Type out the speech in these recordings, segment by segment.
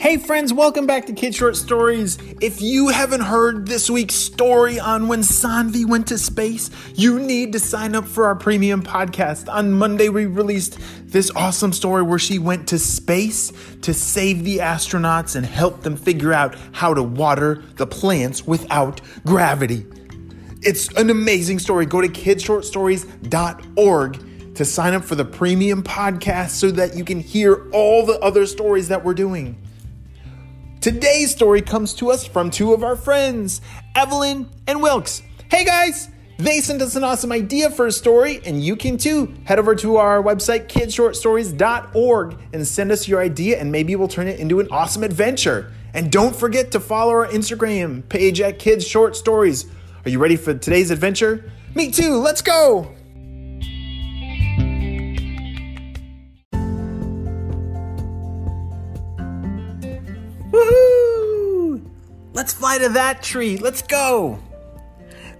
Hey friends, welcome back to Kids Short Stories. If you haven't heard this week's story on when Sanvi went to space, you need to sign up for our premium podcast. On Monday, we released this awesome story where she went to space to save the astronauts and help them figure out how to water the plants without gravity. It's an amazing story. Go to kidsshortstories.org to sign up for the premium podcast so that you can hear all the other stories that we're doing. Today's story comes to us from two of our friends, Evelyn and Wilkes. Hey guys, they sent us an awesome idea for a story, and you can too. Head over to our website, kidsshortstories.org, and send us your idea, and maybe we'll turn it into an awesome adventure. And don't forget to follow our Instagram page at Kids Short Stories. Are you ready for today's adventure? Me too, let's go! Let's fly to that tree. Let's go.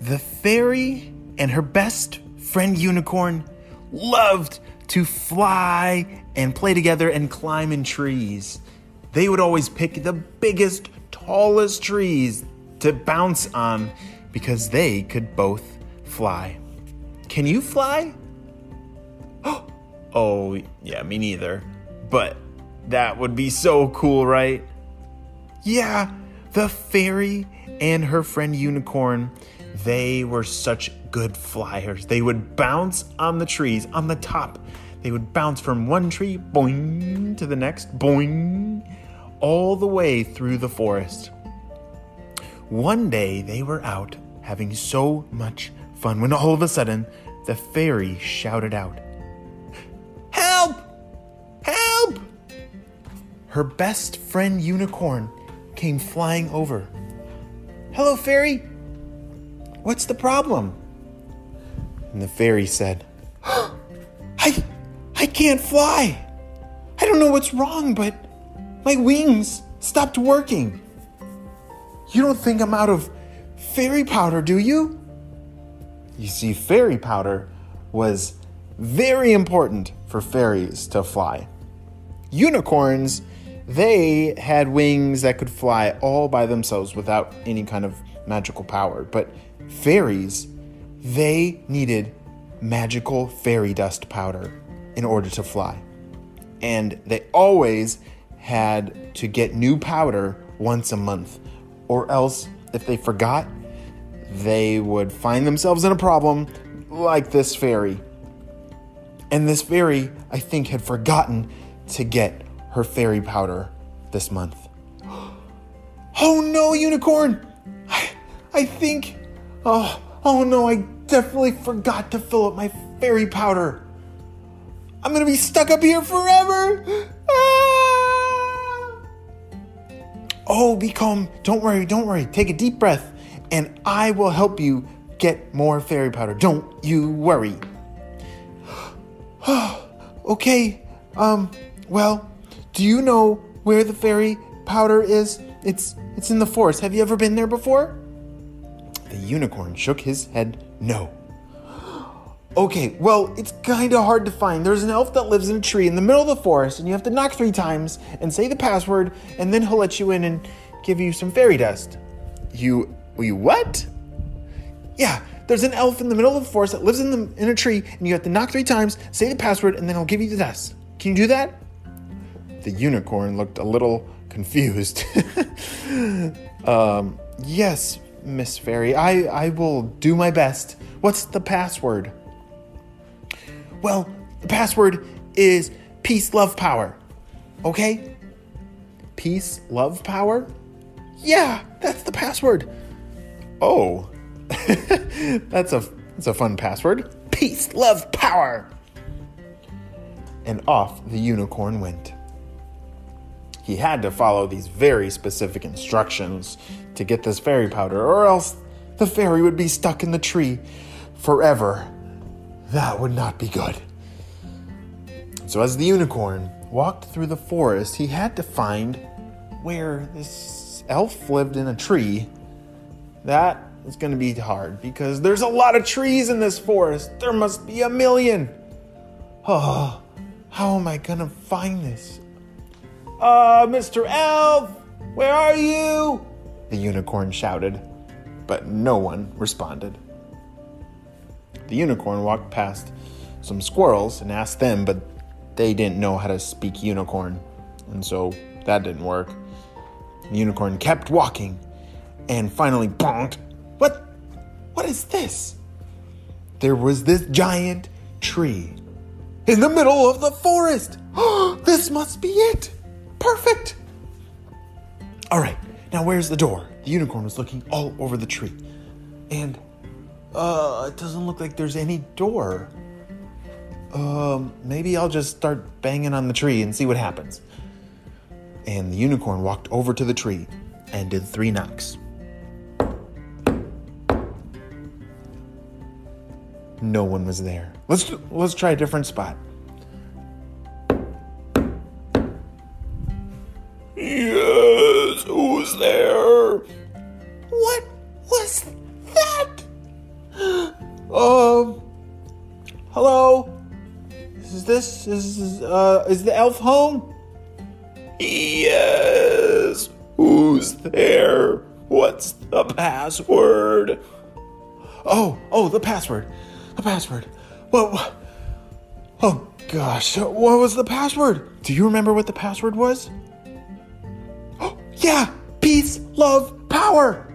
The fairy and her best friend unicorn loved to fly and play together and climb in trees. They would always pick the biggest, tallest trees to bounce on because they could both fly. Can you fly? Oh, yeah, me neither. But that would be so cool, right? Yeah. The fairy and her friend unicorn, they were such good flyers. They would bounce on the trees, on the top. They would bounce from one tree, boing, to the next, boing, all the way through the forest. One day, they were out having so much fun when all of a sudden, the fairy shouted out, "Help! Help!" Her best friend unicorn came flying over. "Hello, fairy. What's the problem?" And the fairy said, I can't fly. I don't know what's wrong, but my wings stopped working. You don't think I'm out of fairy powder, do you?" You see, fairy powder was very important for fairies to fly. Unicorns, they had wings that could fly all by themselves without any kind of magical power. But fairies, they needed magical fairy dust powder in order to fly. And they always had to get new powder once a month. Or else, if they forgot, they would find themselves in a problem like this fairy. And this fairy, I think, had forgotten to get her fairy powder this month. "Oh no, unicorn! I definitely forgot to fill up my fairy powder. I'm gonna be stuck up here forever! Ah!" "Oh, be calm. Don't worry. Take a deep breath, and I will help you get more fairy powder. Don't you worry." "Okay, well, do you know where the fairy powder is? It's in the forest. Have you ever been there before?" The unicorn shook his head no. "Okay, well, it's kind of hard to find. There's an elf that lives in a tree in the middle of the forest, and you have to knock 3 times and say the password, and then he'll let you in and give you some fairy dust." You what? "Yeah, there's an elf in the middle of the forest that lives in a tree, and you have to knock 3 times, say the password, and then he'll give you the dust. Can you do that?" The unicorn looked a little confused. Yes, Miss Fairy, I will do my best. What's the password?" "Well, the password is peace, love, power." "Okay. Peace, love, power?" "Yeah, that's the password." "Oh, that's a fun password. Peace, love, power." and off the unicorn went. He had to follow these very specific instructions to get this fairy powder, or else the fairy would be stuck in the tree forever. That would not be good. So as the unicorn walked through the forest, he had to find where this elf lived in a tree. That is going to be hard because there's a lot of trees in this forest. There must be 1,000,000. Oh, how am I going to find this? Mr. Elf, where are you? The unicorn shouted, but no one responded. The unicorn walked past some squirrels and asked them, but they didn't know how to speak unicorn, and so that didn't work. The unicorn kept walking, and finally, bonk! What is this? There was this giant tree in the middle of the forest. This must be it. Perfect. All right, now where's the door? The unicorn was looking all over the tree, and it doesn't look like there's any door. Maybe I'll just start banging on the tree and see what happens. And the unicorn walked over to the tree and did 3 knocks. No one was there. Let's try a different spot. Yes, who's there? What was that? Hello? Is the elf home? Yes. Who's there? What's the password? Oh, the password. What? Oh gosh, what was the password? Do you remember what the password was? Oh yeah, peace, love, power.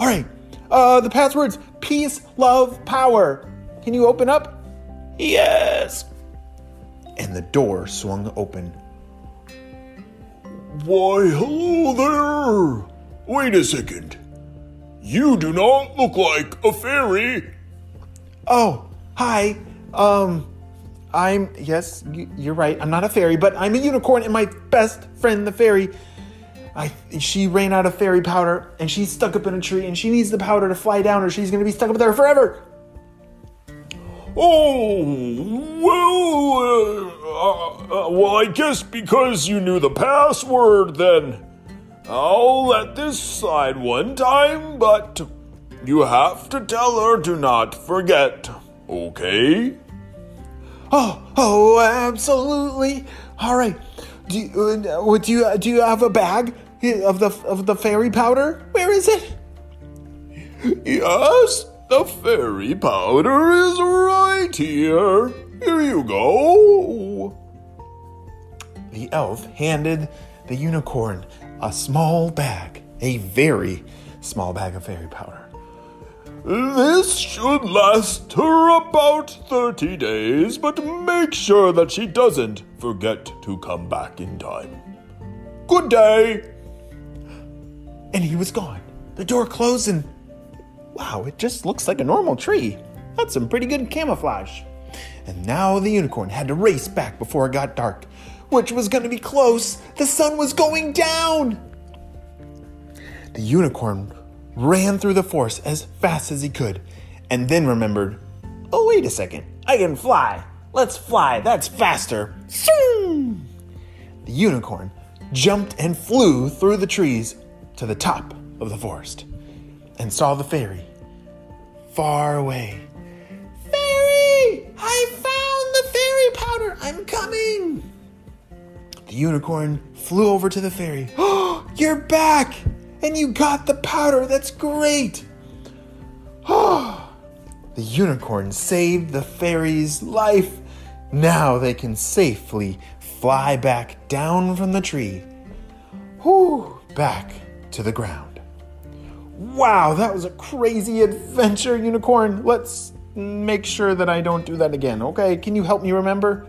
All right. The password's peace, love, power. Can you open up? Yes. And the door swung open. Why, hello there! Wait a second. You do not look like a fairy. Oh, hi. Yes, you're right. I'm not a fairy, but I'm a unicorn, and my best friend, the fairy, she ran out of fairy powder, and she's stuck up in a tree, and she needs the powder to fly down, or she's going to be stuck up there forever. Oh, well, I guess because you knew the password, then I'll let this slide one time, but you have to tell her to not forget, okay? Oh, absolutely. All right. Do you have a bag of the fairy powder? Where is it? Yes. The fairy powder is right here. Here you go. The elf handed the unicorn a small bag, a very small bag of fairy powder. This should last her about 30 days, but make sure that she doesn't forget to come back in time. Good day. And he was gone. The door closed and wow, it just looks like a normal tree. That's some pretty good camouflage. And now the unicorn had to race back before it got dark, which was going to be close. The sun was going down. The unicorn ran through the forest as fast as he could and then remembered, oh, wait a second. I can fly. Let's fly. That's faster. Zoom! The unicorn jumped and flew through the trees to the top of the forest and saw the fairy far away. Fairy! I found the fairy powder! I'm coming! The unicorn flew over to the fairy. Oh, you're back! And you got the powder! That's great! Oh, the unicorn saved the fairy's life. Now they can safely fly back down from the tree. Whew, back to the ground. Wow, that was a crazy adventure, unicorn. Let's make sure that I don't do that again, okay? Can you help me remember?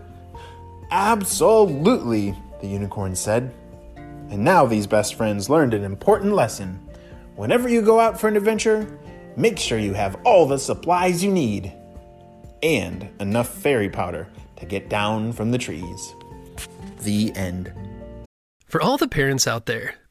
Absolutely, the unicorn said. And now these best friends learned an important lesson. Whenever you go out for an adventure, make sure you have all the supplies you need and enough fairy powder to get down from the trees. The end. For all the parents out there,